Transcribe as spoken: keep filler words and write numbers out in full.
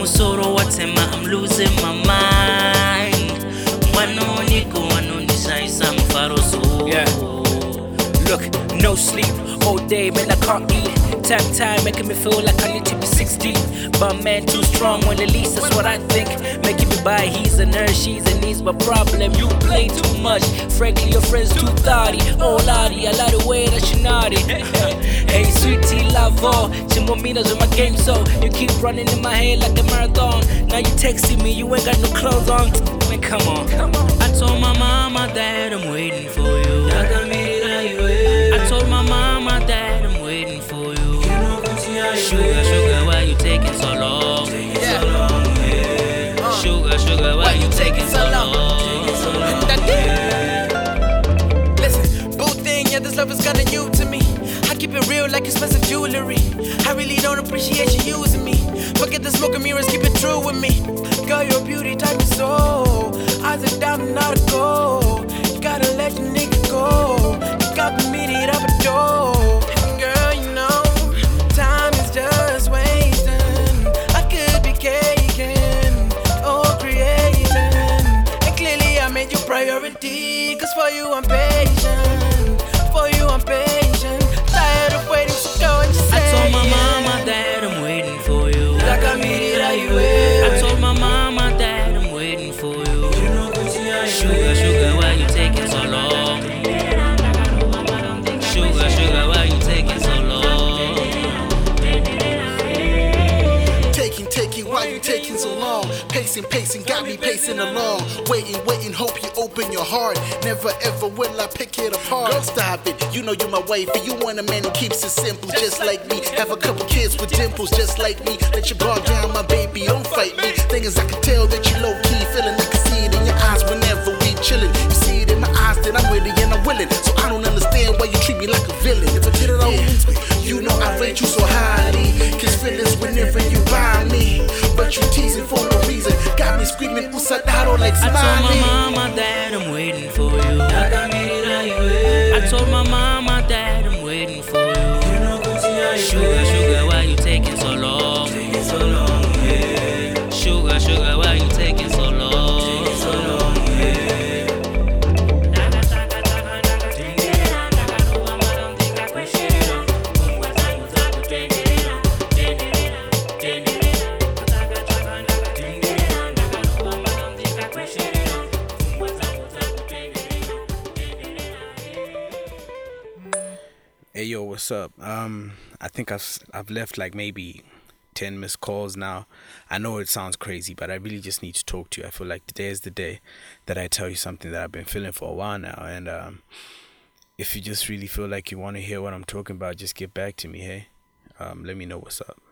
musoro watema, I'm losing my mind. Wano niko, wano nishaisa mfaroso. Yeah. Look, no sleep, all day, man, I can't eat. Time, time, making me feel like I need to be sixty. But man, too strong on the lease, that's what I think. Making me buy, he's and her, she's and he's my problem. You play too much, frankly, your friends too thotty. Oh, lottie, I lot of way that you naughty. Hey, sweetie, love all, chimominas in my game, so you keep running in my head like a marathon. Now you texting me, you ain't got no clothes on. Man, come on. Come on. I told my mama that I'm waiting for you. I told my mama that I'm waiting for you. Sugar, sugar, why you taking so long? Yeah. Sugar, sugar, why, why you taking so long? So long? Yeah. Listen, boo thing, yeah, this love is kinda new to me. I keep it real like expensive jewelry. I really don't appreciate you using me. Forget the smoke and mirrors, keep it true with me. Girl, your beauty type is so. Eyes are diamond, not a gold. You gotta let your nigga go. You got me meeting up a door. Priority, cause for you I'm patient, for you I'm patient. Tired of waiting, so don't you say. I told my mama that I'm waiting for you. I told my mama that I'm waiting for you. Sugar, sugar, why you taking so long? Sugar, sugar, why you taking so long? Taking, taking, why you taking so long? Pacing, pacing, got me pacing along. Waiting, waiting, hope you open your heart. Never ever will I pick it apart. Girl, stop it, you know you my wife. And you want a man who keeps it simple, just like me. Have a couple kids with dimples, just like me. Let you guard down, my baby, don't fight me. Thing is, I can tell that you low-key feeling. I can see it in your eyes whenever we chillin'. You see it in my eyes that I'm with it and I'm willing. So I don't understand why you treat me like a villain. If I get it all loose, you know I rate you so highly. Cause feelings whenever you buy me. But you teasing for no reason. Got me screaming, usadaro like smiley. I told my mama that I'm waiting for you. I told my mama that I'm waiting for you. Sugar, sugar, why you taking so long? Sugar, sugar, why you taking so long? Hey yo, what's up? Um, I think I've I've left like maybe ten missed calls now. I know it sounds crazy, but I really just need to talk to you. I feel like today is the day that I tell you something that I've been feeling for a while now. And um, if you just really feel like you want to hear what I'm talking about, just get back to me, hey? Um, let me know what's up.